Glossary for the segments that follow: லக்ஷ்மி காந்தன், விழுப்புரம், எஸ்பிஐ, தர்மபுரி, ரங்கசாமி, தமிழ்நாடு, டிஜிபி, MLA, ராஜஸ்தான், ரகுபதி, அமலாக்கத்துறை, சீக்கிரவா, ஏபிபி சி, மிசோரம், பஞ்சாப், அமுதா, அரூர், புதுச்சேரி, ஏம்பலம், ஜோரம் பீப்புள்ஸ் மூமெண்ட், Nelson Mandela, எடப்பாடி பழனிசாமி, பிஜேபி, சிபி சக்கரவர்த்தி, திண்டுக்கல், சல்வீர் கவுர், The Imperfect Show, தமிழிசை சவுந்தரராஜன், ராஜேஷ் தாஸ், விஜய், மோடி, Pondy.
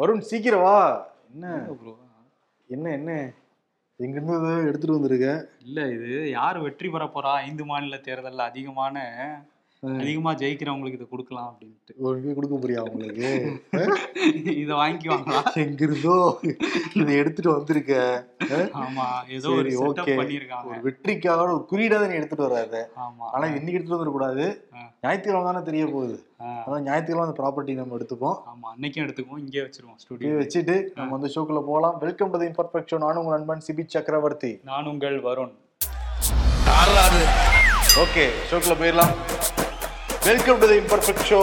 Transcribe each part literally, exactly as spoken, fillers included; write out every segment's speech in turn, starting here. வருண் சீக்கிரவா. என்ன ப்ரோ? என்ன என்ன எங்கிருந்து எடுத்துட்டு வந்திருக்க? இல்லை, இது யார் வெற்றி பெற போறா ஐந்து மாநில தேர்தலில் அதிகமான அதிகமா ஜெயிக்கிறவங்களுக்கு இதை கொடுக்கலாம் அப்படின்ட்டு கொடுக்க முடியா அவங்களுக்கு? இதை வாங்கிக்குவாங்களா? எங்கிருந்தோ இதை எடுத்துட்டு வந்திருக்க. ஆமா, ஏதோ ஒரு ஓகே பண்ணிருக்காங்க வெற்றிக்காக ஒரு குறியீடா தான் எடுத்துட்டு வராது. ஆமா, ஆனா இன்னைக்கு எடுத்துட்டு வந்துடக்கூடாது. ஞாயிற்றுக்கிழமை தானே தெரிய போகுது. அதான் ஞாயிற்றுக்கிழமை அந்த ப்ராப்பர்ட்டி நம்ம எடுத்துப்போம். ஆமா, அன்னைக்கும் எடுத்துக்குவோம். இங்கே வச்சிருவோம், ஸ்டுடியோ வச்சுட்டு நம்ம வந்து ஷோக்குள்ள போகலாம். Welcome to the imperfect show. நான் உங்கள் நண்பன் சிபி சக்கரவர்த்தி. நான் உங்கள் வருண். ஓகே, ஷோக்குள்ள போயிடலாம். Welcome to the imperfect show.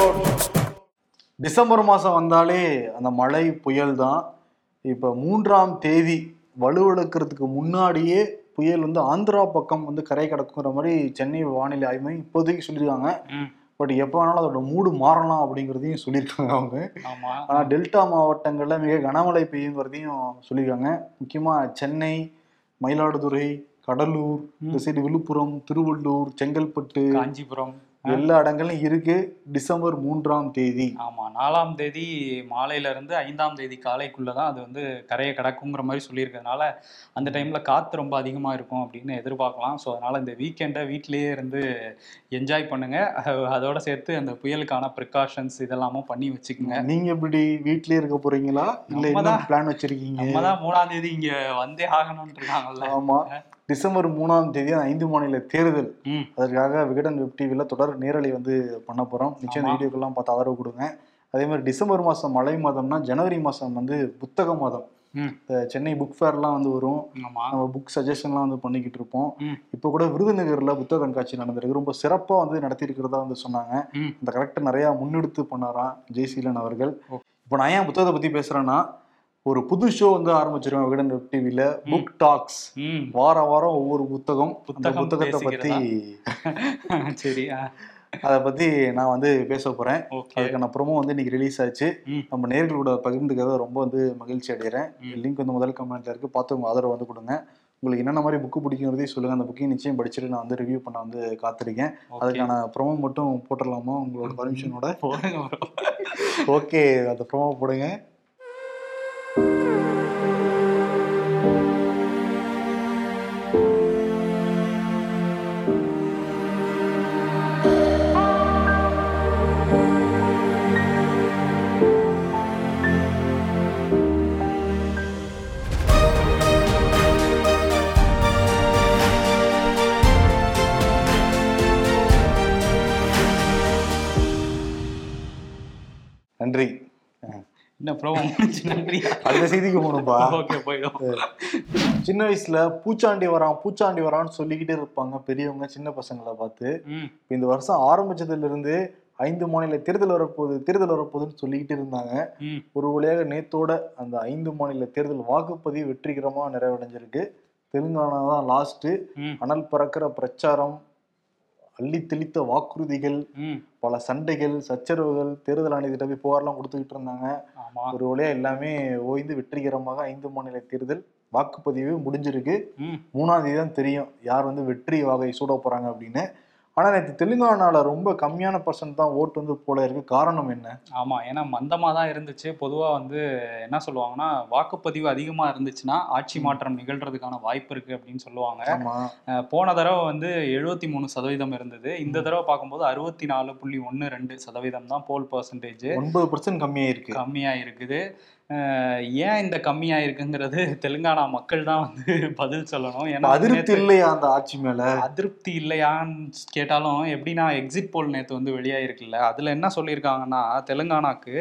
December மாதம் வந்தாலே அந்த மழை புயல் தான். இப்போ மூன்றாம் தேதி வலுவிழக்கிறதுக்கு முன்னாடியே புயல் வந்து ஆந்திரா பக்கம் வந்து கரை கடக்குங்கிற மாதிரி சென்னை வானிலை ஆய்வு மையம் இப்போதைக்கு சொல்லியிருக்காங்க. பட் எப்போ வேணாலும் அதோட மூடு மாறலாம் அப்படிங்கிறதையும் சொல்லியிருக்காங்க அவங்க. ஆனால் டெல்டா மாவட்டங்களில் மிக கனமழை பெய்யுங்கிறதையும் சொல்லியிருக்காங்க. முக்கியமாக சென்னை, மயிலாடுதுறை, கடலூர், இந்த சைடு விழுப்புரம், திருவள்ளூர், செங்கல்பட்டு, காஞ்சிபுரம் எல்லா இடங்களும் இருக்கு. டிசம்பர் மூன்றாம் தேதி ஆமா நாலாம் தேதி மாலையில இருந்து ஐந்தாம் தேதி காலைக்குள்ளதான் அது வந்து கரையை கடக்குங்கிற மாதிரி சொல்லியிருக்கிறதுனால அந்த டைம்ல காத்து ரொம்ப அதிகமா இருக்கும் அப்படின்னு எதிர்பார்க்கலாம். ஸோ அதனால இந்த வீக்கெண்டை வீட்லயே இருந்து என்ஜாய் பண்ணுங்க. அதோட சேர்த்து அந்த புயலுக்கான ப்ரிகாஷன்ஸ் இதெல்லாமும் பண்ணி வச்சுக்கோங்க. நீங்க எப்படி வீட்லயே இருக்க போறீங்களா? இல்ல பிளான் வச்சிருக்கீங்க? நம்மதான் மூணாம் தேதி இங்க வந்தே ஆகணும்னு இருக்காங்கல்ல. ஆமா, டிசம்பர் மூணாம் தேதி ஐந்து மாநில தேர்தல். அதற்காக விகடன் வெப் டிவியில் தொடர் நேரலை வந்து பண்ண போகிறோம். நிச்சயம் வீடியோக்கெல்லாம் பார்த்து ஆதரவு கொடுங்க. அதே மாதிரி டிசம்பர் மாதம் மழை மாதம்னா ஜனவரி மாதம் வந்து புத்தக மாதம். இந்த சென்னை புக் ஃபேர்லாம் வந்து வரும். நம்ம புக் சஜஷன்லாம் வந்து பண்ணிக்கிட்டு இருப்போம். இப்போ கூட விருதுநகரில் புத்தக கண்காட்சி நடந்திருக்கு. ரொம்ப சிறப்பாக வந்து நடத்தியிருக்கிறதா வந்து சொன்னாங்க. அந்த கரெக்டாக நிறையா முன்னெடுத்து பண்ணாராம் ஜெய் சீலன் அவர்கள். இப்போ நான் ஏன் புத்தகத்தை பற்றி பேசுகிறேன்னா, ஒரு புது ஷோ வந்து ஆரம்பிச்சிருக்கோம் விகடன் வெப் டிவியில, புக் டாக்ஸ். வார வாரம் ஒவ்வொரு புத்தகம் புத்தகத்தை பத்தி சரியா அதை பத்தி நான் வந்து பேச போறேன். அதுக்கான ப்ரோமோ வந்து இன்னைக்கு ரிலீஸ் ஆச்சு. நம்ம நேர்களோட பகிர்ந்துக்கிறத ரொம்ப வந்து மகிழ்ச்சி அடைகிறேன். லிங்க் வந்து முதல் கமெண்ட்ல இருக்கு, பார்த்து உங்க ஆதரவு வந்து கொடுங்க. உங்களுக்கு என்னென்ன மாதிரி புக்கு பிடிக்குங்கிறதையும் சொல்லுங்கள். அந்த புக்கையும் நிச்சயம் படிச்சுட்டு நான் வந்து ரிவ்யூ பண்ண வந்து காத்திருக்கேன். அதுக்கான ப்ரோமோ மட்டும் போட்டுடலாமா உங்களோட பர்மிஷனோட? ஓகே, அந்த ப்ரோமோ போடுங்க. நன்றி. என்ன ப்ரோமோ? நன்றி. அடுத்த செய்திக்கு போகணும்பா. ஓகே, போயிடும். சின்ன வயசுல பூச்சாண்டி வரான் பூச்சாண்டி வரான்னு சொல்லிக்கிட்டே இருப்பாங்க பெரியவங்க சின்ன பசங்களை பார்த்து. இந்த வருஷம் ஆரம்பிச்சதுல இருந்து ஐந்து மாநில தேர்தல் வரப்போகுது தேர்தல் வரப்போகுதுன்னு சொல்லிக்கிட்டே இருந்தாங்க. ஒரு வழியாக நேத்தோட அந்த ஐந்து மாநில தேர்தல் வாக்குப்பதிவு வெற்றிகரமா நிறைவடைஞ்சிருக்கு. தெலுங்கானா தான் லாஸ்ட். அனல் பறக்கிற பிரச்சாரம், அள்ளி தெளித்த வாக்குறுதிகள், பல சண்டைகள், சச்சரவுகள், தேர்தல் ஆணையத்திட்ட போய் புகார்லாம் கொடுத்துக்கிட்டு இருந்தாங்க. ஒரு வழியா எல்லாமே ஓய்ந்து வெற்றிகரமாக ஐந்து மாநில தேர்தல் வாக்குப்பதிவு முடிஞ்சிருக்கு. மூணாம் தேதி தான் தெரியும் யார் வந்து வெற்றி வாகை சூட போறாங்க அப்படின்னு. ஆனா நேற்று தெலுங்கானால ரொம்ப கம்மியான பர்சன்ட் தான் ஓட்டு வந்து போல இருக்கு. காரணம் என்ன? ஆமா, ஏன்னா மந்தமா தான் இருந்துச்சு. பொதுவா வந்து என்ன சொல்லுவாங்கன்னா, வாக்குப்பதிவு அதிகமா இருந்துச்சுன்னா ஆட்சி மாற்றம் நிகழ்றதுக்கான வாய்ப்பு இருக்கு அப்படின்னு சொல்லுவாங்க. போன தடவை வந்து எழுபத்தி மூணு சதவீதம் இருந்தது. இந்த தடவை பார்க்கும்போது அறுபத்தி நாலு புள்ளி ஒன்னு ரெண்டு சதவீதம் தான் போல் பர்சன்டேஜ். ஒன்பது பர்சன்ட் கம்மியாயிருக்கு கம்மியாயிருக்குது ஏன் இந்த கம்மியாக இருக்குங்கிறது தெலுங்கானா மக்கள் தான் வந்து பதில் சொல்லணும். ஏன்னா அதிருப்தி இல்லையா அந்த ஆட்சி மேலே? அதிருப்தி இல்லையான்னு கேட்டாலும் எப்படின்னா, எக்ஸிட் போல் நேற்று வந்து வெளியாயிருக்குல்ல, அதில் என்ன சொல்லியிருக்காங்கன்னா, தெலுங்கானாக்கு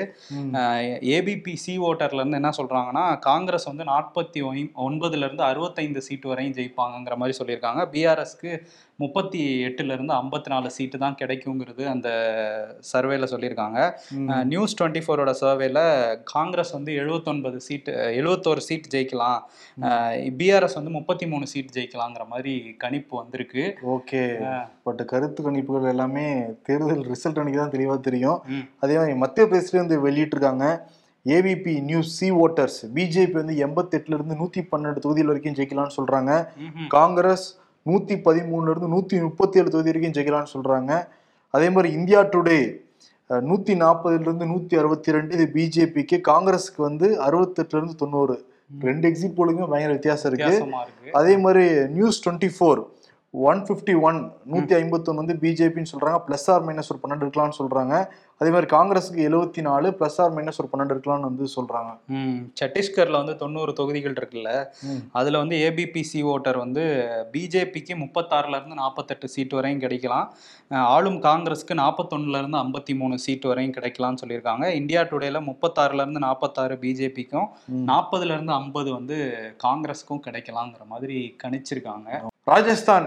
ஏபிபி சி ஓட்டர்லேருந்து என்ன சொல்கிறாங்கன்னா, காங்கிரஸ் வந்து நாற்பத்தி ஒய் ஒன்பதுலேருந்து அறுபத்தைந்து சீட்டு வரையும் ஜெயிப்பாங்கங்கிற மாதிரி சொல்லியிருக்காங்க. பிஆர்எஸ்க்கு முப்பத்தி எட்டுலேருந்து ஐம்பத்தி நாலு சீட்டு தான் கிடைக்குங்கிறது அந்த சர்வேல சொல்லியிருக்காங்க. நியூஸ் ட்வெண்ட்டி ஃபோரோட சர்வேல காங்கிரஸ் வந்து எழுபத்தொன்பது சீட்டு எழுபத்தோரு சீட் ஜெயிக்கலாம், பிஆர்எஸ் வந்து முப்பத்தி மூணு சீட் ஜெயிக்கலாங்கிற மாதிரி கணிப்பு வந்திருக்கு. ஓகே, பட் கருத்து கணிப்புகள் எல்லாமே தேர்தல் ரிசல்ட் அன்னைக்கு தான் தெளிவாக தெரியும். அதே மாதிரி மத்திய பிரதேசத்துலேயும் வந்து வெளியிட்டிருக்காங்க. ABP News C voters பிஜேபி வந்து எண்பத்தி எட்டுலேருந்து நூற்றி பன்னெண்டு தொகுதியில் வரைக்கும் ஜெயிக்கலாம்னு சொல்கிறாங்க. காங்கிரஸ் நூற்றி பதிமூணுலேருந்து நூற்றி முப்பத்தி ஏழு தொகுதி வரைக்கும் ஜெயிக்கலாம்னு சொல்கிறாங்க. அதே மாதிரி இந்தியா டுடே நூற்றி நாற்பதுலேருந்து நூற்றி அறுபத்தி ரெண்டு இது பிஜேபிக்கு, காங்கிரஸுக்கு வந்து அறுபத்தெட்டுலேருந்து தொண்ணூறு ரெண்டு எக்ஸிட் போலுக்குமே பயங்கர வித்தியாசம் இருக்குது. அதே மாதிரி News twenty four one fifty one நூற்றி ஐம்பத்தொன்று வந்து பிஜேபின்னு சொல்கிறாங்க, ப்ளஸ் ஆர் மைனஸ் ஒரு பன்னெண்டு இருக்கலாம்னு சொல்கிறாங்க. அதே மாதிரி காங்கிரஸுக்கு எழுபத்தி நாலு ப்ளஸ் ஆர் மைனஸ் ஒரு பன்னெண்டு இருக்கலாம்னு வந்து சொல்கிறாங்க. சத்தீஸ்கரில் வந்து தொண்ணூறு தொகுதிகள் இருக்குல்ல, அதில் வந்து ஏபிபி சி ஓட்டர் வந்து பிஜேபிக்கு முப்பத்தாறுலேருந்து நாற்பத்தெட்டு சீட்டு வரையும் கிடைக்கலாம், ஆளும் காங்கிரஸுக்கு நாற்பத்தொன்னுலேருந்து ஐம்பத்தி மூணு சீட்டு வரையும் கிடைக்கலாம்னு சொல்லியிருக்காங்க. இந்தியா டுடேல முப்பத்தாறுலேருந்து நாற்பத்தாறு பிஜேபிக்கும் நாற்பதுலேருந்து ஐம்பது வந்து காங்கிரஸுக்கும் கிடைக்கலாங்கிற மாதிரி கணிச்சிருக்காங்க. ராஜஸ்தான்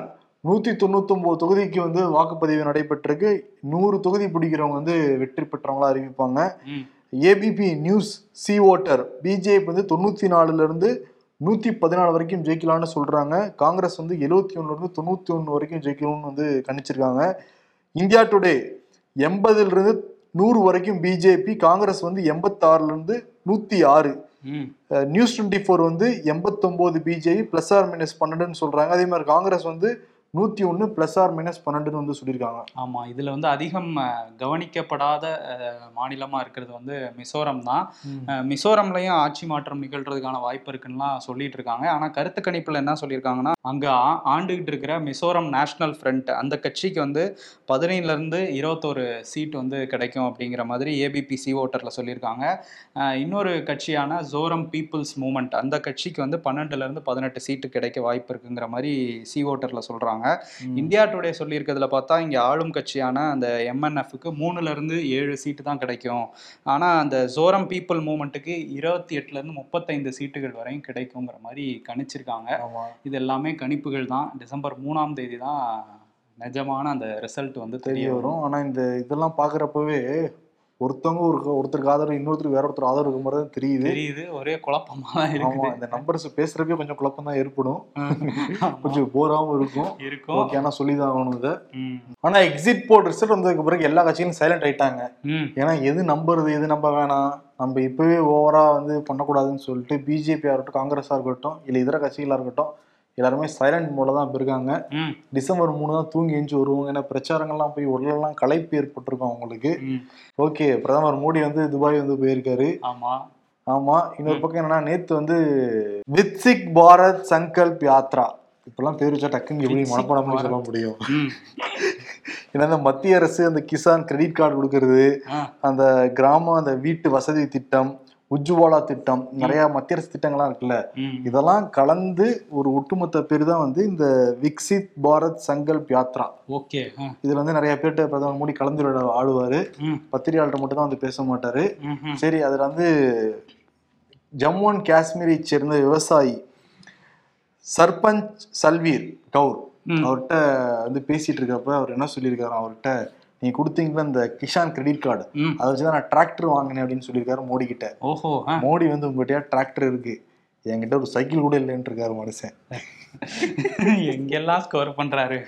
நூற்றி தொண்ணூத்தொம்பது தொகுதிக்கு வந்து வாக்குப்பதிவு நடைபெற்றிருக்கு. நூறு தொகுதி பிடிக்கிறவங்க வந்து வெற்றி பெற்றவங்களா அறிவிப்பாங்க. ABP News C voter பிஜேபி வந்து தொண்ணூற்றி நாலுலேருந்து நூற்றி பதினாலு வரைக்கும் ஜெயிக்கலாம்னு சொல்கிறாங்க, காங்கிரஸ் வந்து எழுபத்தி ஒன்றுலேருந்து தொண்ணூற்றி ஒன்று வரைக்கும் ஜெயிக்கலாம்னு வந்து கணிச்சிருக்காங்க. இந்தியா டுடே எண்பதுலேருந்து நூறு வரைக்கும் பிஜேபி, காங்கிரஸ் வந்து எண்பத்தாறுலேருந்து நூற்றி ஆறு. நியூஸ் டுவெண்ட்டி ஃபோர் வந்து எண்பத்தொம்போது பிஜேபி பிளஸ் ஆர் மைனஸ் பன்னெண்டுன்னு சொல்றாங்க. அதே மாதிரி காங்கிரஸ் வந்து நூற்றி ஒன்று பிளஸ் ஆர் மைனஸ் பன்னெண்டுன்னு வந்து சொல்லியிருக்காங்க. ஆமாம், இதில் வந்து அதிகம் கவனிக்கப்படாத மாநிலமாக இருக்கிறது வந்து மிசோரம் தான். மிசோரம்லையும் ஆட்சி மாற்றம் நிகழ்கிறதுக்கான வாய்ப்பு இருக்குன்னா சொல்லிட்டு இருக்காங்க. ஆனால் கருத்து கணிப்பில் என்ன சொல்லியிருக்காங்கன்னா, அங்கே ஆண்டுகிட்டு இருக்கிற மிசோரம் நேஷ்னல் ஃப்ரண்ட் அந்த கட்சிக்கு வந்து பதினைந்துலேருந்து இருபத்தோரு சீட் வந்து கிடைக்கும் அப்படிங்கிற மாதிரி ஏபிபி சி ஓட்டரில் சொல்லியிருக்காங்க. இன்னொரு கட்சியான ஜோரம் பீப்புள்ஸ் மூமெண்ட் அந்த கட்சிக்கு வந்து பன்னெண்டுலேருந்து பதினெட்டு சீட்டு கிடைக்க வாய்ப்பு இருக்குங்கிற மாதிரி சி ஓட்டரில் சொல்கிறாங்க. இந்தியா டுடே சொல்லியிருக்கிறதுல பார்த்தா இங்கே ஆளும் கட்சியான அந்த எம்என்எஃப்க்கு மூணுல இருந்து ஏழு சீட்டு தான் கிடைக்கும், ஆனால் அந்த ஜோரம் பீப்புள் மூமெண்ட்டுக்கு இருபத்தி எட்டுல இருந்து முப்பத்தைந்து சீட்டுகள் வரையும் கிடைக்குங்கிற மாதிரி கணிச்சிருக்காங்க. இது எல்லாமே கணிப்புகள் தான். டிசம்பர் மூணாம் தேதி தான் நிஜமான அந்த ரிசல்ட் வந்து தெரிய வரும். ஆனால் இந்த இதெல்லாம் பார்க்குறப்பவே ஒருத்தவங்க ஒரு ஒருத்தருக்கு ஆதரவு இன்னொருத்தருக்கு வேற ஒருத்தர் ஆதரவு இருக்கிற மாதிரி தான் தெரியுது தெரியுது ஒரே குழப்பமா தான் இருக்கு. இந்த நம்பர்ஸ் பேசுறப்பே கொஞ்சம் குழப்பம் தான் ஏற்படும், கொஞ்சம் போராவும் இருக்கும் இருக்கும் ஓகே, ஆனால் சொல்லிதான் ஆகணும் இதை. ஆனா எக்ஸிட் போல் ரிசல்ட் வந்ததுக்கு பிறகு எல்லா கட்சிகளும் சைலண்ட் ஆயிட்டாங்க. ஏன்னா எது நம்புறது எது நம்ப வேணாம், நம்ம இப்பவே ஓவரா வந்து பண்ணக்கூடாதுன்னு சொல்லிட்டு பிஜேபியா இருக்கட்டும் காங்கிரஸா இருக்கட்டும் இல்லை இதர கட்சிகளா இருக்கட்டும் எல்லாருமே சைலண்ட் மூலம் தான் இருக்காங்க. டிசம்பர் மூணு தான் தூங்கி எஞ்சி வருவாங்க, ஏன்னா பிரச்சாரங்கள்லாம் போய் உடலெல்லாம் களைப்பு ஏற்பட்டிருக்கும் அவங்களுக்கு. ஓகே, பிரதமர் மோடி வந்து துபாய் வந்து போயிருக்காரு. ஆமா ஆமா இன்னொரு பக்கம் என்னன்னா, நேத்து வந்து வித்சிக் பாரத் சங்கல்ப் யாத்ரா இப்பெல்லாம் பேர் வச்சா டக்குன்னு எப்படி மனப்பாடம் சொல்ல முடியும். ஏன்னா இந்த மத்திய அரசு அந்த கிசான் கிரெடிட் கார்டு கொடுக்கறது, அந்த கிராம அந்த வீட்டு வசதி திட்டம், உஜ்வாலா திட்டம், நிறைய மத்திய அரசு திட்டங்கள்லாம் இருக்குல்ல, இதெல்லாம் கலந்து ஒரு ஒட்டுமொத்த பேர் தான் வந்து இந்த விக்சித் பாரத் சங்கல்ப் யாத்ரா. ஓகே, இதுல வந்து நிறைய பேர்ட்ட பிரதமர் மோடி கலந்து ஆடுவாரு, பத்திரிகையாளர்கிட்ட மட்டும் தான் வந்து பேச மாட்டாரு. சரி, அதுல வந்து ஜம்மு அண்ட் காஷ்மீரை சேர்ந்த விவசாயி சர்பஞ்ச் சல்வீர் கவுர் அவர்கிட்ட வந்து பேசிட்டு இருக்கப்ப அவர் என்ன சொல்லியிருக்காரு, அவர்கிட்ட நீ கொடுத்தீங்களா இந்த கிஷான் கிரெடிட் கார்டு அதை வச்சுதான் நான் டிராக்டர் வாங்கினேன் அப்படின்னு சொல்லியிருக்காரு மோடி கிட்ட. ஓஹோ, மோடி வந்து உங்ககிட்ட டிராக்டர் இருக்கு என்கிட்ட ஒரு சைக்கிள் கூட இல்லைன்னு இருக்காரு மனுஷன், எங்கெல்லாம் ஸ்கோர் பண்றாரு.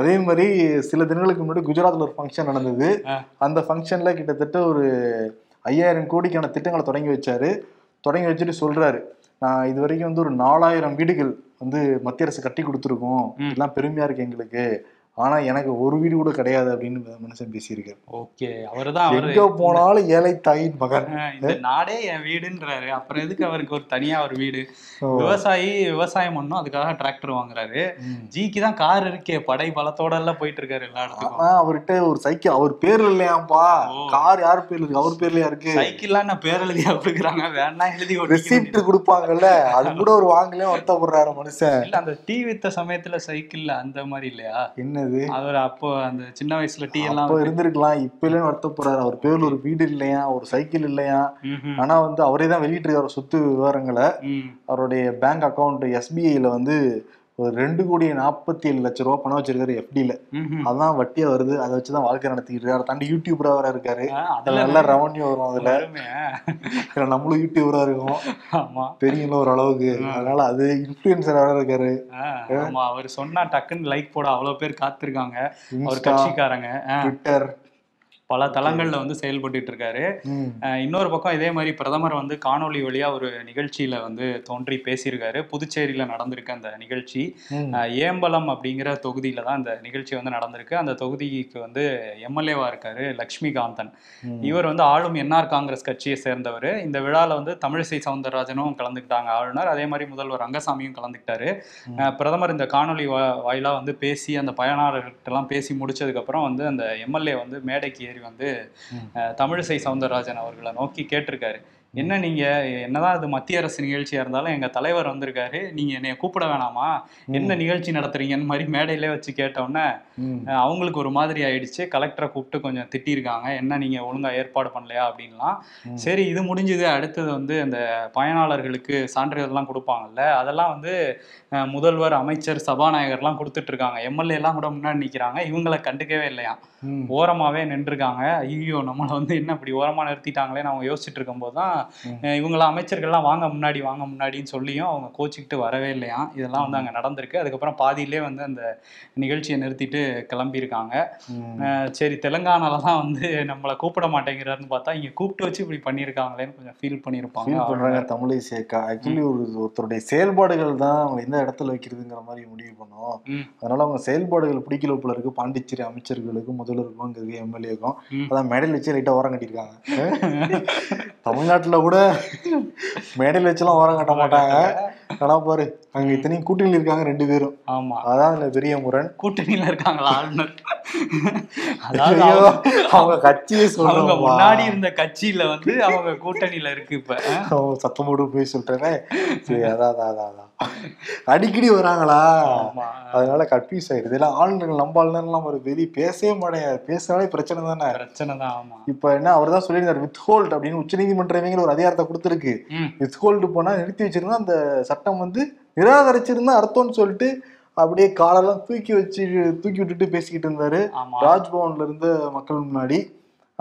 அதே மாதிரி சில தினங்களுக்கு முன்னாடி குஜராத்ல ஒரு ஃபங்க்ஷன் நடந்தது. அந்த ஃபங்க்ஷன்ல கிட்டத்தட்ட ஒரு ஐயாயிரம் கோடிக்கான திட்டங்களை தொடங்கி வச்சாரு. தொடங்கி வச்சுட்டு சொல்றாரு, நான் இது வரைக்கும் வந்து ஒரு நாலாயிரம் வீடுகள் வந்து மத்திய அரசு கட்டி கொடுத்துருக்கோம், இதெல்லாம் பெருமையா இருக்கு எங்களுக்கு, ஆனா எனக்கு ஒரு வீடு கூட கிடையாது அப்படின்னு மனுஷன் பேசியிருக்காரு. ஓகே, அவர்தான் எங்க போனாலும் ஏழை தாயின் மகன், இந்த நாடே என் வீடுன்றாரு, அப்புறம் எதுக்கு அவருக்கு ஒரு தனியா ஒரு வீடு. விவசாயி விவசாயம் பண்ணும், அதுக்காக டிராக்டர் வாங்குறாரு. ஜிக்கு தான் கார் இருக்கே, படை பலத்தோட எல்லாம் போயிட்டு இருக்காரு எல்லா இடத்துக்கும். ஆனா அவர்கிட்ட ஒரு சைக்கிள் அவர் பேர் இல்லையாப்பா, கார் யார் பேர்ல இருக்கு அவர் பேர்லயா இருக்கு, சைக்கிள்லாம் என்ன பேர் எழுதி கொடுக்குறாங்க, வேணா எழுதி ஒரு ரெசிப்ட் கொடுப்பாங்கல்ல அது கூட ஒரு வாங்கலையும் வருத்தப்படுறாரு மனுஷன். இல்ல அந்த டீ வித்த சமயத்துல சைக்கிள்ல அந்த மாதிரி இல்லையா என்ன அவர் அப்போ அந்த சின்ன வயசுல டீ எல்லாம் இருந்திருக்கலாம், இப்ப இல்லைன்னு வருத்தப்படுறாரு. அவர் பேர்ல ஒரு வீடு இல்லையா ஒரு சைக்கிள் இல்லையா, ஆனா வந்து அவரே தான் வெளியிட்டு இருக்காரு சொத்து விவரங்களை. அவருடைய பேங்க் அக்கௌண்ட் எஸ்பிஐல வந்து ஒரு ரெண்டு கோடியே நாற்பத்தி ஏழு லட்சம் ரூபாய் பணம் வச்சிருக்காரு எஃப்டில, அதான் வட்டியா வருது, அதை வச்சுதான் வாழ்க்கை நடத்திக்கிட்டு இருக்காரு. தாண்டி யூடியூபரா வேற இருக்காரு, அதுல நல்லா ரெவன்யூ வரும், அதுல நம்மளும் யூடியூபரா இருக்கும் தெரியும்ல ஒரு அளவுக்கு, அதனால அது இன்ஃபுளுசரா வேற இருக்காரு. அவர் சொன்னா டக்குன்னு லைக் போட அவ்வளவு பேர் காத்திருக்காங்க, அவர் கட்சிக்காரங்க. ட்விட்டர் பல தளங்களில் வந்து செயல்பட்டு இருக்காரு. இன்னொரு பக்கம் இதே மாதிரி பிரதமர் வந்து காணொலி வழியா ஒரு நிகழ்ச்சியில வந்து தோன்றி பேசியிருக்காரு. புதுச்சேரியில நடந்திருக்க அந்த நிகழ்ச்சி ஏம்பலம் அப்படிங்கிற தொகுதியில தான் அந்த நிகழ்ச்சி வந்து நடந்திருக்கு. அந்த தொகுதிக்கு வந்து எம்எல்ஏவா இருக்காரு லக்ஷ்மி காந்தன். இவர் வந்து ஆளும் என்ஆர் காங்கிரஸ் கட்சியை சேர்ந்தவர். இந்த விழாவில் வந்து தமிழிசை சவுந்தரராஜனும் கலந்துக்கிட்டாங்க ஆளுநர், அதே மாதிரி முதல்வர் ரங்கசாமியும் கலந்துக்கிட்டாரு. பிரதமர் இந்த காணொலி வாயிலா வந்து பேசி அந்த பயனாளர்கிட்ட எல்லாம் பேசி முடிச்சதுக்கு அப்புறம் வந்து அந்த எம்எல்ஏ வந்து மேடைக்கு ஏறி வந்து தமிழிசை சவுந்தரராஜன் அவர்களை நோக்கி கேட்டிருக்காரு, என்ன நீங்க என்னதான் அது மத்திய அரசு நிகழ்ச்சியா இருந்தாலும் எங்க தலைவர் வந்திருக்காரு, நீங்க என்னைய கூப்பிட வேணாமா, என்ன நிகழ்ச்சி நடத்துறீங்கன்னு மாதிரி மேடையிலே வச்சு கேட்டோன்னே அவங்களுக்கு ஒரு மாதிரி ஆயிடுச்சு. கலெக்டரை கூப்பிட்டு கொஞ்சம் திட்டிருக்காங்க, என்ன நீங்க ஒழுங்கா ஏற்பாடு பண்ணலையா அப்படின்லாம். சரி, இது முடிஞ்சது. அடுத்தது வந்து அந்த பயனாளர்களுக்கு சான்றிதழ்லாம் கொடுப்பாங்கல்ல, அதெல்லாம் வந்து முதல்வர், அமைச்சர், சபாநாயகர்லாம் கொடுத்துட்டு இருக்காங்க. எம்எல்ஏ எல்லாம் கூட முன்னாடி நிற்கிறாங்க, இவங்களை கண்டுக்கவே இல்லையா, ஓரமாவே நின்றுருக்காங்க. ஐயோ நம்மளை வந்து என்ன இப்படி ஓரமா நிறுத்திட்டாங்களே அவங்க யோசிச்சுட்டு இருக்கும்போது தான் இவங்கள அமைச்சர்கள்லாம் வாங்க முன்னாடி வாங்க முன்னாடின்னு சொல்லியும் அவங்க கோச்சிக்கிட்டு வரவே இல்லையா. இதெல்லாம் வந்து அங்கே நடந்திருக்கு. அதுக்கப்புறம் பாதியிலே வந்து அந்த நிகழ்ச்சியை நிறுத்திட்டு கிளம்பியிருக்காங்க. சரி, தெலுங்கானால தான் வந்து நம்மளை கூப்பிட மாட்டேங்கிறாருன்னு பார்த்தா இங்கே கூப்பிட்டு வச்சு இப்படி பண்ணியிருக்காங்களேன்னு கொஞ்சம் ஃபீல் பண்ணியிருப்பாங்க. தமிழிசேக்கா ஆக்சுவலி ஒரு ஒருத்தருடைய செயல்பாடுகள் தான் அவங்க எந்த இடத்துல வைக்கிறதுங்கிற மாதிரி முடிவு பண்ணோம். அதனால அவங்க செயல்பாடுகள் பிடிக்கல போல இருக்கு. பாண்டிச்சேரி அமைச்சர்களுக்கும் முதல்வருக்கும் எம்எல்ஏக்கும் அதான் மேடையில் வச்சு லைட்டாக ஓரம் கட்டியிருக்காங்க. தமிழ்நாட்டில் கூட மேடையில் வச்செல்லாம் ஓரம் கட்ட மாட்டாங்க. ஆனா பாரு அங்க இத்தனையும் கூட்டணியில் இருக்காங்க ரெண்டு பேரும். ஆமா, அதான் இதுல பெரிய முரண். கூட்டணியில இருக்காங்களா ஆளுநர்? அதாவது அவங்க கட்சியை சொல்றாங்க, முன்னாடி இருந்த கட்சியில வந்து அவங்க கூட்டணியில இருக்கு. இப்ப சத்தமோடு போய் சொல்றேன். சரி, அதான் அதான் அதான் அடிக்கடி வராங்களா, அதனால கன்ஃபியூஸ் ஆயிடுது. இதெல்லாம் ஆளுநர்கள் நம்ம ஆளுநர்லாம் ஒரு வெளியே பேசவே மாட்டேன், பேசினாலே பிரச்சனை தானே. பிரச்சனை தான். ஆமா, இப்ப என்ன அவர் தான் சொல்லியிருந்தார், வித் ஹோல்ட் அப்படின்னு உச்ச நீதிமன்றவங்க ஒரு அதிகாரத்தை கொடுத்துருக்கு. வித் ஹோல்டு போனா நிறுத்தி வச்சிருந்தா அந்த சட்டம் வந்து நிராகரிச்சிருந்தா அர்த்தம்னு சொல்லிட்டு அப்படியே காலெல்லாம் தூக்கி வச்சு தூக்கி விட்டுட்டு பேசிக்கிட்டு இருந்தாரு ராஜ்பவன்ல இருந்த மக்கள் முன்னாடி.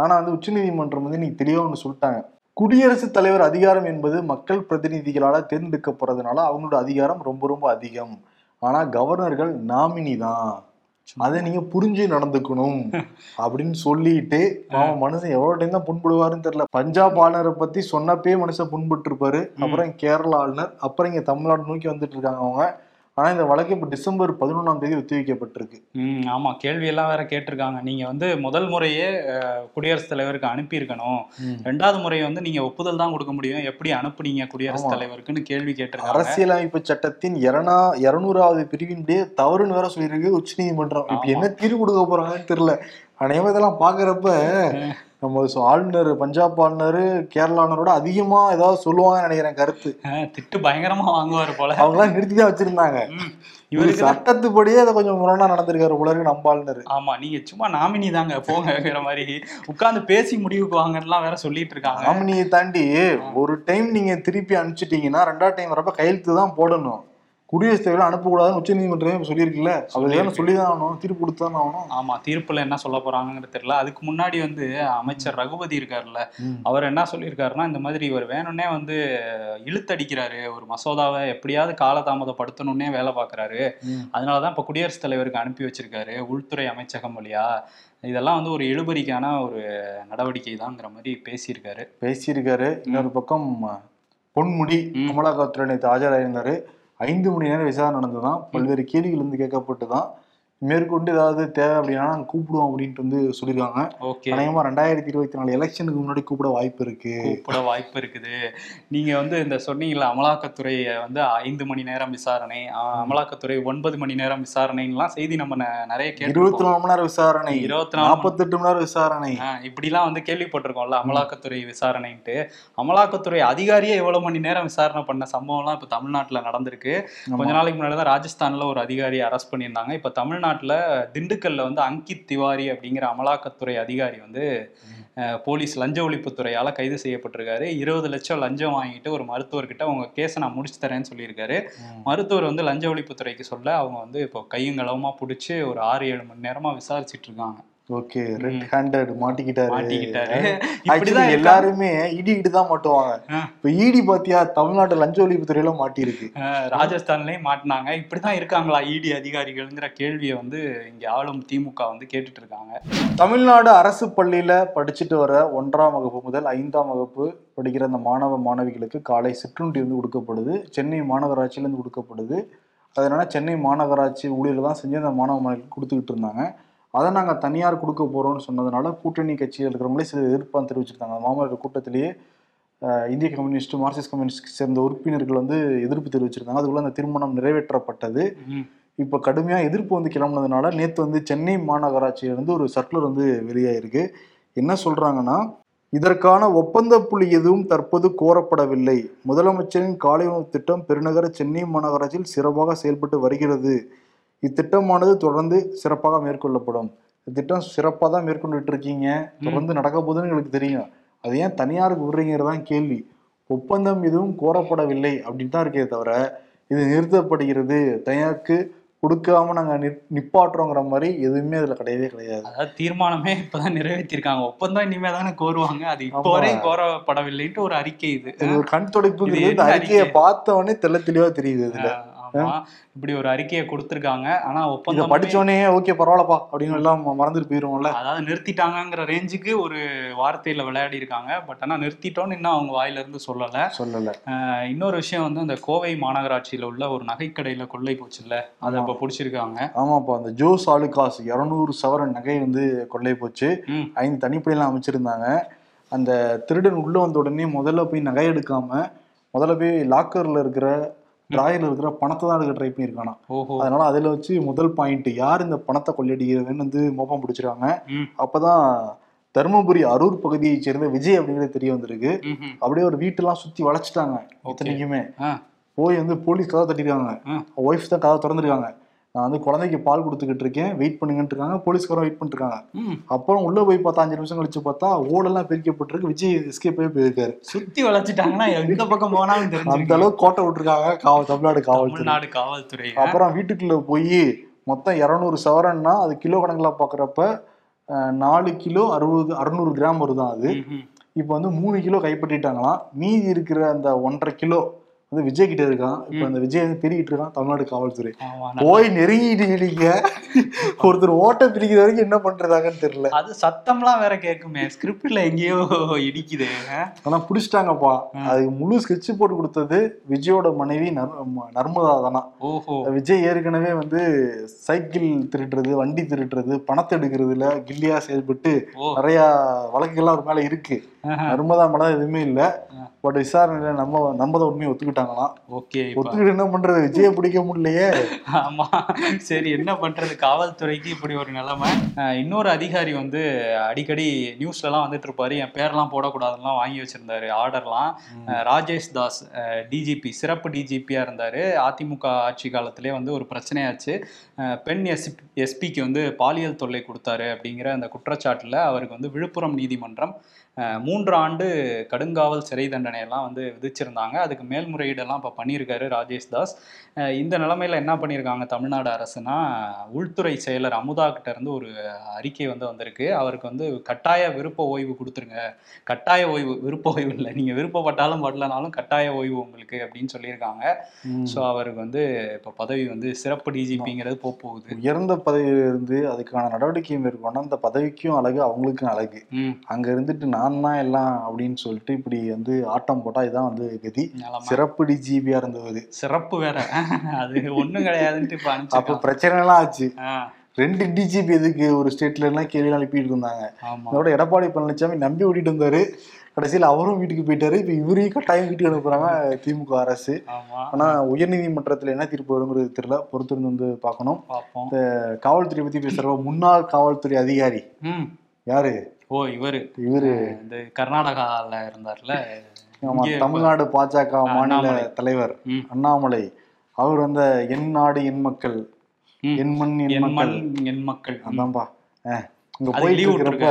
ஆனா வந்து உச்ச நீதிமன்றம் வந்து இன்னைக்கு தெளிவா ஒன்று சொல்லிட்டாங்க, குடியரசுத் தலைவர் அதிகாரம் என்பது மக்கள் பிரதிநிதிகளால் தேர்ந்தெடுக்கப்படுறதுனால அவங்களோட அதிகாரம் ரொம்ப ரொம்ப அதிகம். ஆனா கவர்னர்கள் நாமினி தான், அதை நீங்க புரிஞ்சு நடந்துக்கணும் அப்படின்னு சொல்லிட்டு அவன் மனுஷன் எவ்வளோ டைம் தான் புண்படுவாருன்னு தெரியல. பஞ்சாப் ஆளுநரை பத்தி சொன்னப்பே மனுஷன் புண்பட்டு இருப்பாரு, அப்புறம் கேரளா ஆளுநர், அப்புறம் இங்க தமிழ்நாடு நோக்கி வந்துட்டு இருக்காங்க அவங்க. ஆனால் இந்த வழக்கு இப்போ டிசம்பர் பதினொன்றாம் தேதி ஒத்தி வைக்கப்பட்டிருக்கு. ம் ஆமாம், கேள்வியெல்லாம் வேற கேட்டிருக்காங்க. நீங்கள் வந்து முதல் முறையே குடியரசுத் தலைவருக்கு அனுப்பியிருக்கணும், ரெண்டாவது முறை வந்து நீங்கள் ஒப்புதல் தான் கொடுக்க முடியும், எப்படி அனுப்புனீங்க குடியரசுத் தலைவருக்குன்னு கேள்வி கேட்டிருக்காங்க. அரசியலமைப்பு சட்டத்தின் இரணா இருநூறாவது பிரிவின்படியே தவறுன்னு வேற சொல்லியிருக்கு உச்ச நீதிமன்றம். இப்போ என்ன தீர்வு கொடுக்க போறாங்கன்னு தெரியல. ஆனால் இதெல்லாம் பார்க்குறப்ப நம்ம ஆளுநர், பஞ்சாப் ஆளுநர், கேரளா ஆளுநரோட அதிகமா ஏதாவது சொல்லுவாங்கன்னு நினைக்கிறேன். கருத்து திட்டு பயங்கரமா வாங்குவாரு போல. அவங்க எல்லாம் நிறுத்தி தான் வச்சிருந்தாங்க. இவரு சட்டத்துப்படியே அதை கொஞ்சம் முரணா நடந்திருக்காரு போலருக்கு நம்ம ஆளுநர். ஆமா, நீங்க சும்மா நாமினி தாங்க போங்கிற மாதிரி உட்கார்ந்து பேசி முடிவுக்கு வாங்கலாம் வேற சொல்லிட்டு இருக்காங்க. நாமினியை தாண்டி ஒரு டைம் நீங்க திருப்பி அனுப்பிச்சிட்டீங்கன்னா ரெண்டாவது டைம் வரப்ப கையெழுத்து தான் போடணும். குடியரசுத் தலைவர் அனுப்பக்கூடாதுன்னு உச்ச நீதிமன்றமே சொல்லியிருக்குல்ல, அவர் சொல்லிதான் ஆகணும், தீர்ப்பு கொடுத்தான் ஆகணும். ஆமா, தீர்ப்புல என்ன சொல்ல போறாங்கன்னு தெரியல. அதுக்கு முன்னாடி வந்து அமைச்சர் ரகுபதி இருக்காருல்ல, அவர் என்ன சொல்லியிருக்காருன்னா, இந்த மாதிரி இவர் வேணும்னே வந்து இழுத்தடிக்கிறாரு, ஒரு மசோதாவை எப்படியாவது காலதாமதப்படுத்தணும்னே வேலை பார்க்கறாரு, அதனாலதான் இப்ப குடியரசுத் தலைவருக்கு அனுப்பி வச்சிருக்காரு உள்துறை அமைச்சகம் வழியா. இதெல்லாம் வந்து ஒரு இழுபறிக்கான ஒரு நடவடிக்கை தான்ங்கிற மாதிரி பேசியிருக்காரு பேசியிருக்காரு இன்னொரு பக்கம் பொன்முடி அமலாக்கத்துறை நேற்று ஆஜராயிருந்தாரு. ஐந்து மணி நேரம் விசாரணை நடந்ததுதான். பல்வேறு கேள்விகள் வந்து கேட்கப்பட்டு தான் மேற்கொண்டு ஏதாவது தேவை அப்படின்னா நாங்கள் கூப்பிடுவோம் அப்படின்ட்டு வந்து சொல்லியிருக்காங்க. ஓகே, அநேகமாக ரெண்டாயிரத்தி இருபத்தி நாலு எலெக்ஷனுக்கு முன்னாடி கூப்பிட வாய்ப்பு இருக்கு கூப்பிட வாய்ப்பு இருக்குது. நீங்கள் வந்து இந்த சொன்னீங்களா, அமலாக்கத்துறையை வந்து ஐந்து மணி நேரம் விசாரணை, அமலாக்கத்துறை ஒன்பது மணி நேரம் விசாரணைலாம் செய்தி நம்ம நிறைய கேள்வி, இருபத்தி நாலு மணி நேரம் விசாரணை, இருபத்தி நாலு நாற்பத்தி எட்டு மணி நேரம் விசாரணை, இப்படிலாம் வந்து கேள்விப்பட்டிருக்கோம்ல அமலாக்கத்துறை விசாரணைன்ட்டு. அமலாக்கத்துறை அதிகாரியே எவ்வளோ மணி நேரம் விசாரணை பண்ண சம்பவம்லாம் இப்போ தமிழ்நாட்டில் நடந்திருக்கு. கொஞ்ச நாளைக்கு முன்னாடி தான் ராஜஸ்தானில் ஒரு அதிகாரியை அரெஸ்ட் பண்ணியிருந்தாங்க. இப்போ தமிழ்நாடு திண்டுக்கல்ல வந்து அங்கித் திவாரி அப்படிங்கிற அமலாக்கத்துறை அதிகாரி வந்து போலீஸ் லஞ்ச ஒழிப்புத்துறையால் கைது செய்யப்பட்டிருக்காரு. இருபது லட்சம் லஞ்சம் வாங்கிட்டு ஒரு மருத்துவர்கிட்ட அவங்க கேஸை நான் முடிச்சு தரேன்னு சொல்லியிருக்காரு. மருத்துவர் வந்து லஞ்ச ஒழிப்புத்துறைக்கு சொல்ல அவங்க வந்து இப்போ கையும் களவுமா பிடிச்சி ஒரு ஆறு ஏழு மணி நேரமாக விசாரிச்சுட்டு இருக்காங்க. ஓகே, ரெட் ஹேண்டட் மாட்டிக்கிட்டாரு மாட்டிக்கிட்டாரு இப்படிதான் எல்லாருமே இடி இடிதான் மாட்டுவாங்க. இப்ப இடி பாத்தியா தமிழ்நாட்டு லஞ்ச ஒழிப்பு துறையில மாட்டிருக்கு, ராஜஸ்தான்லயும் மாட்டினாங்க. இப்படிதான் இருக்காங்களா இடி அதிகாரிகள்ங்கிற கேள்வியை வந்து இங்க ஆளும் திமுக வந்து கேட்டுட்டு இருக்காங்க. தமிழ்நாடு அரசு பள்ளியில படிச்சுட்டு வர ஒன்றாம் வகுப்பு முதல் ஐந்தாம் வகுப்பு படிக்கிற அந்த மாணவ மாணவிகளுக்கு காலை சிற்றுண்டி வந்து கொடுக்கப்படுது, சென்னை மாநகராட்சியிலேருந்து கொடுக்கப்படுது. அதனால சென்னை மாநகராட்சி ஊழியர்கள் தான் செஞ்சு அந்த மாணவ மாணவிகளுக்கு கொடுத்துக்கிட்டு இருந்தாங்க. அதை நாங்கள் தனியார் கொடுக்க போகிறோம்னு சொன்னதுனால கூட்டணி கட்சியில் இருக்கிறவங்களே சில எதிர்ப்பான்னு தெரிவிச்சிருக்காங்க. மாமல்லர் கூட்டத்திலேயே இந்திய கம்யூனிஸ்ட் மார்க்சிஸ்ட் கம்யூனிஸ்ட் சேர்ந்த உறுப்பினர்கள் வந்து எதிர்ப்பு தெரிவிச்சிருந்தாங்க. அதுக்குள்ள அந்த திருமணம் நிறைவேற்றப்பட்டது. இப்போ கடுமையாக எதிர்ப்பு வந்து கிளம்புனதுனால நேற்று வந்து சென்னை மாநகராட்சியிலிருந்து ஒரு சர்க்குலர் வந்து வெளியாயிருக்கு. என்ன சொல்கிறாங்கன்னா, இதற்கான ஒப்பந்த புள்ளி எதுவும் தற்போது கோரப்படவில்லை. முதலமைச்சரின் காலை உணவு திட்டம் பெருநகர சென்னை மாநகராட்சியில் சிறப்பாக செயல்பட்டு வருகிறது. இத்திட்டமானது தொடர்ந்து சிறப்பாக மேற்கொள்ளப்படும். இத்திட்டம் சிறப்பாக தான் மேற்கொண்டுட்டு இருக்கீங்க, தொடர்ந்து நடக்க போதுன்னு எங்களுக்கு தெரியும், அது ஏன் தனியாருக்கு விடுறீங்கிறதான் கேள்வி. ஒப்பந்தம் எதுவும் கோரப்படவில்லை அப்படின்னு தான் இருக்கே தவிர இது நிறுத்தப்படுகிறது, தனியாருக்கு கொடுக்காம நாங்கள் நி நிப்பாட்டுறோங்கிற மாதிரி எதுவுமே அதில் கிடையவே கிடையாது. அதாவது தீர்மானமே இப்போதான் நிறைவேற்றிருக்காங்க, ஒப்பந்தம் இனிமேல் தானே கோருவாங்க, அது இப்போ வரையும் கோரப்படவில்லைன்ட்டு ஒரு அறிக்கை. இது ஒரு கண் துடைப்புங்கிறது, இந்த அறிக்கையை பார்த்தவொடனே தெல்ல தெளிவாக தெரியுது. இதில் இப்படி ஒரு அறிக்கையை கொடுத்திருக்காங்க. ஆனா ஒப்பந்தம் படிச்சோடனே ஓகே பரவாயில்லப்பா அப்படின்னு எல்லாம் மறந்துட்டு போயிருவோம்ல, அதாவது நிறுத்திட்டாங்கிற ரேஞ்சுக்கு ஒரு வார்த்தையில விளையாடி இருக்காங்க. பட் ஆனா நிறுத்திட்டோன்னு இன்னும் அவங்க வாயில இருந்து சொல்லல சொல்லல இன்னொரு விஷயம் வந்து, அந்த கோவை மாநகராட்சியில உள்ள ஒரு நகைக்கடையில கொள்ளை போச்சு இல்ல, அதை அப்ப பிடிச்சிருக்காங்க. ஆமாப்பா, அந்த ஜோஸ் ஆளுக்காசு இருநூறு சவரன் நகை வந்து கொள்ளை போச்சு. ஐந்து தனிப்படையெல்லாம் அமைச்சிருந்தாங்க. அந்த திருடன் உள்ள வந்த உடனே முதல்ல போய் நகை எடுக்காம முதல்ல போய் லாக்கர்ல இருக்கிற டிராயில் இருக்கிற பணத்தை தான் எடுக்க ட்ரை பண்ணியிருக்கானா. அதனால அதில் வச்சு முதல் பாயிண்ட் யார் இந்த பணத்தை கொள்ளையடிக்கிறதுன்னு வந்து மோப்பம் பிடிச்சிருக்காங்க. அப்போதான் தர்மபுரி அரூர் பகுதியை சேர்ந்த விஜய் அப்படிங்கிறது தெரிய வந்திருக்கு. அப்படியே ஒரு வீட்டெல்லாம் சுற்றி வளைச்சிட்டாங்க. இத்தனைக்குமே போய் வந்து போலீஸ் கதவை தட்டிருக்காங்க, ஒய்ஃப் தான் கதவை திறந்துருக்காங்க. நான் வந்து குழந்தைக்கு பால் கொடுத்துக்கிட்டு இருக்கேன், வெயிட் பண்ணுங்கன்னு இருக்காங்க, போலீஸ்காரன் வெயிட் பண்ணிருக்காங்க. அப்புறம் உள்ள போய் பார்த்தா அஞ்சு நிமிஷம் கழிச்சு பார்த்தா ஓடெல்லாம் பிரிக்கப்பட்டிருக்கு, விஜய் எஸ்கேப் போயிருக்காரு. சுத்தி வளைச்சிட்டாங்கன்னா எந்த பக்கம் போனாலும் அந்த அளவுக்கு கோட்டை விட்டுருக்காங்க காவல் தமிழ்நாடு காவல்நாடு காவல்துறை. அப்புறம் வீட்டுக்குள்ள போய் மொத்தம் இருநூறு சவரன்னா அது கிலோ கணக்குல பாக்குறப்ப நாலு கிலோ அறுபது அறுநூறு கிராம் வருதான். அது இப்ப வந்து மூணு கிலோ கைப்பற்றிட்டாங்களாம். மீதி இருக்கிற அந்த ஒன்றரை கிலோ வந்து விஜய் கிட்ட இருக்கான். இப்ப அந்த விஜய் வந்து தெரிவிட்டு இருக்கான் தமிழ்நாடு காவல்துறை. போய் நெருங்கிட்டீங்க, ஒருத்தர் ஓட்ட பிரிக்கிற வரைக்கும் என்ன பண்றதாங்கன்னு தெரியல. அது சத்தம்லாம் வேற கேட்குமே, ஸ்கிரிப்ட்ல எங்கேயோ இடிக்குது. ஆனா புடிச்சிட்டாங்கப்பா. அது முழு ஸ்கெட்ச் போட்டு கொடுத்தது விஜயோட மனைவி நர்மதா தானா. ஓஹோ, விஜய் ஏற்கனவே வந்து சைக்கிள் திருடுறது, வண்டி திருடுறது, பணத்தை எடுக்கிறதுல கில்லியா செயல்பட்டு நிறைய வழக்குகள்லாம் ஒரு மேல இருக்கு. நர்மதா மேல எதுவுமே இல்லை. பட் விசாரணையில நம்ம நம்பதை உண்மையை ஒத்துக்கிட்டாங்களாம். ஓகே, ஒத்துக்கிட்டு என்ன பண்றது, விஜயை பிடிக்க முடியலையே. ஆமா, சரி என்ன பண்றது, காவல்துறைக்கு இப்படி ஒரு நிலைமை. இன்னொரு அதிகாரி வந்து அடிக்கடி நியூஸ்ல எல்லாம் வந்துட்டு இருப்பாரு, என் பேரெல்லாம் போடக்கூடாதுன்னா வாங்கி வச்சிருந்தாரு ஆர்டர்லாம். ராஜேஷ் தாஸ் டிஜிபி, சிறப்பு டிஜிபியா இருந்தாரு. அதிமுக ஆட்சி காலத்திலே வந்து ஒரு பிரச்சனையாச்சு, பெண் எஸ் எஸ்பிக்கு வந்து பாலியல் தொல்லை கொடுத்தாரு அப்படிங்கிற அந்த குற்றச்சாட்டுல அவருக்கு வந்து விழுப்புரம் நீதிமன்றம் மூன்று ஆண்டு கடுங்காவல் சிறை தண்டனையெல்லாம் வந்து விதிச்சிருந்தாங்க. அதுக்கு மேல்முறையீடெல்லாம் இப்போ பண்ணியிருக்காரு ராஜேஷ் தாஸ். இந்த நிலைமையில் என்ன பண்ணியிருக்காங்க தமிழ்நாடு அரசுனா, உள்துறை செயலர் அமுதா கிட்ட இருந்து ஒரு அறிக்கை வந்து வந்திருக்கு. அவருக்கு வந்து கட்டாய விருப்ப ஓய்வு கொடுத்துருங்க, கட்டாய ஓய்வு விருப்ப ஓய்வு இல்லை, நீங்கள் விருப்பப்பட்டாலும் வரலனாலும் கட்டாய ஓய்வு உங்களுக்கு அப்படின்னு சொல்லியிருக்காங்க. ஸோ அவருக்கு வந்து இப்போ பதவி வந்து சிறப்பு டிஜிபிங்கிறது போக போகுது. உயர்ந்த பதவியில் இருந்து அதுக்கான நடவடிக்கையும் மேற்கொண்டா அந்த பதவிக்கும் அழகு அவங்களுக்கும் அழகு. அங்கே இருந்துட்டு நான் தான் எல்லாம் அப்படின்னு சொல்லிட்டு இப்படி வந்து ஆட்டம் போட்டா இதான் வந்து கதி. சிறப்பு டிஜிபியா இருந்தது சிறப்பு வேற, அது ஒண்ணும் கிடையாதுன்னு அப்ப பிரச்சனை எல்லாம் ஆச்சு. ரெண்டு டிஜிபி எதுக்கு ஒரு ஸ்டேட்ல எல்லாம் கேள்வி அனுப்பிட்டு இருந்தாங்க. அதோட எடப்பாடி பழனிசாமி நம்பி ஓட்டிட்டு வந்தாரு, கடைசியில் அவரும் வீட்டுக்கு போயிட்டாரு. இப்போ இவரையும் கட்டாயம் வீட்டுக்கு அனுப்புறாங்க திமுக அரசு. ஆனா உயர்நீதிமன்றத்தில் என்ன தீர்ப்பு வருங்கிறது தெரியல, பொறுத்திருந்து வந்து பார்க்கணும். இந்த காவல்துறை பத்தி பேசுற முன்னாள் காவல்துறை அதிகாரி யாரு, ஓ இவரு இவரு இந்த கர்நாடகால இருந்தார்ல, தமிழ்நாடு பாஜக மாநில தலைவர் அண்ணாமலை. அவர் அந்த என் நாடு என் மக்கள் என் மண் என் மண் என் மக்கள் அதான்பா இங்க போயிட்டு இருக்கிறப்ப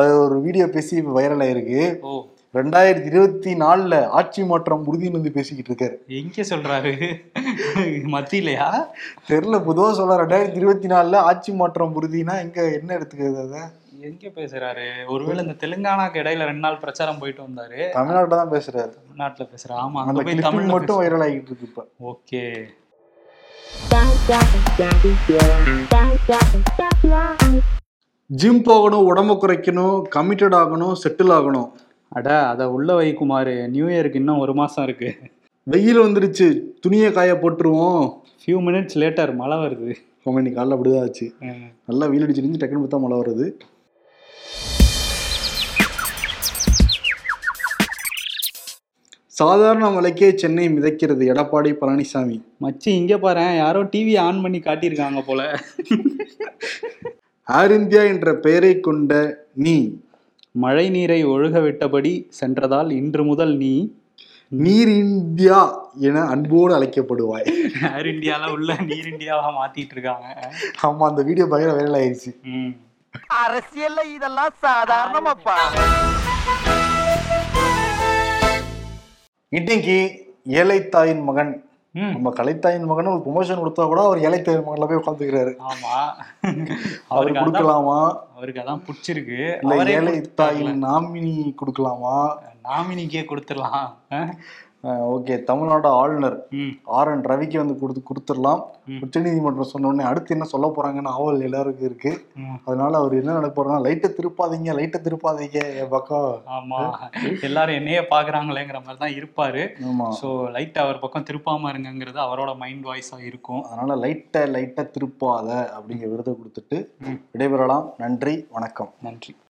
அது ஒரு வீடியோ பேசி வைரல் ஆயிருக்கு. ரெண்டாயிரத்தி இருபத்தி நாலுல ஆட்சி மாற்றம் உறுதினு வந்து பேசிக்கிட்டு இருக்காரு. எங்க சொல்றாரு மத்தியிலையா தெரியல, பொதுவாக சொல்றாரு ரெண்டாயிரத்தி இருபத்தி நாலுல ஆட்சி மாற்றம் உறுதினா எங்க என்ன எடுத்துக்கிறது, அதை எங்க பேசுறாரு? ஒருவேளை இந்த தெலுங்கானாக்கு இடையில ரெண்டு நாள் பிரச்சாரம் போயிட்டு வந்தாரு, தமிழ்நாட்டில தான் பேசுறாரு. தமிழ்நாட்டுல பேசுறாரு, ஆமா. அந்த போய் தமிழ் மட்டும் வைரல் ஆகிட்டு இருக்கு இப்ப. ஓகே, ஜிம் போகணும், உடம்பு குறைக்கணும், கமிட்டட் ஆகணும், செட்டில் ஆகணும். அட அதை உள்ள வைக்குமாறு, நியூ இயருக்கு இன்னும் ஒரு மாசம் இருக்கு. வெயில் வந்துருச்சு, துணியை காய போட்டுருவோம். ஃபியூ மினிட்ஸ் லேட்டர் மழை வருது. இன்னைக்கு காலைல அப்படிதான் ஆச்சு, நல்லா வெயில் அடிச்சிருந்து டக்குன்னு பார்த்தா மழை வருது. சாதாரண மலைக்கே சென்னை மிதக்கிறது, எடப்பாடி பழனிசாமி. மச்சி இங்கே பாரு, யாரோ டிவி ஆன் பண்ணி காட்டியிருக்காங்க போல. ஏர் இந்தியா என்ற பெயரை கொண்ட நீ மழை நீரை ஒழுக விட்டபடி சென்றதால் இன்று முதல் நீ நீர் இந்தியா என அன்போடு அழைக்கப்படுவாய். ஏர் இந்தியாவில் உள்ள நீர் இந்தியாவாக மாத்திட்டு இருக்காங்க. ஆமா, அந்த வீடியோ பயங்கர வைரல் ஆயிடுச்சு. அரசியல்ல இதெல்லாம் சாதாரணமாப்பா. இன்னைக்கு ஏழைத்தாயின் மகன், நம்ம கலைத்தாயின் மகன் ஒரு ப்ரொமோஷன் கொடுத்தா கூட அவர் ஏழைத்தாயின் மகன்ல போய் உட்காந்துக்கிறாரு. ஆமா, அவருக்கு கொடுக்கலாமா? அவருக்கு அதான் பிடிச்சிருக்கு. இல்ல ஏழைத்தாயின் நாமினி கொடுக்கலாமா? நாமினிக்கே கொடுத்துடலாம். ஓகே, தமிழ்நாடு ஆளுநர் ஆர் என் ரவிக்கு வந்து கொடுத்து கொடுத்துடலாம். உச்ச நீதிமன்றம் சொன்ன உடனே அடுத்து என்ன சொல்ல போறாங்கன்னு ஆவல் எல்லாருக்கும் இருக்கு. அதனால அவர் என்ன நடக்க போறாங்கன்னா, லைட்டை திருப்பாதீங்க, லைட்டை திருப்பாதீங்க என் பக்கம். ஆமா, எல்லாரும் என்னையே பாக்குறாங்களேங்கிற மாதிரி தான் இருப்பாரு. ஆமா, ஸோ லைட்டை அவர் பக்கம் திருப்பாம இருங்கிறது அவரோட மைண்ட் வாய்ஸா இருக்கும். அதனால லைட்டை லைட்டை திருப்பாத அப்படிங்கிற விருதை கொடுத்துட்டு விடைபெறலாம். நன்றி, வணக்கம். நன்றி.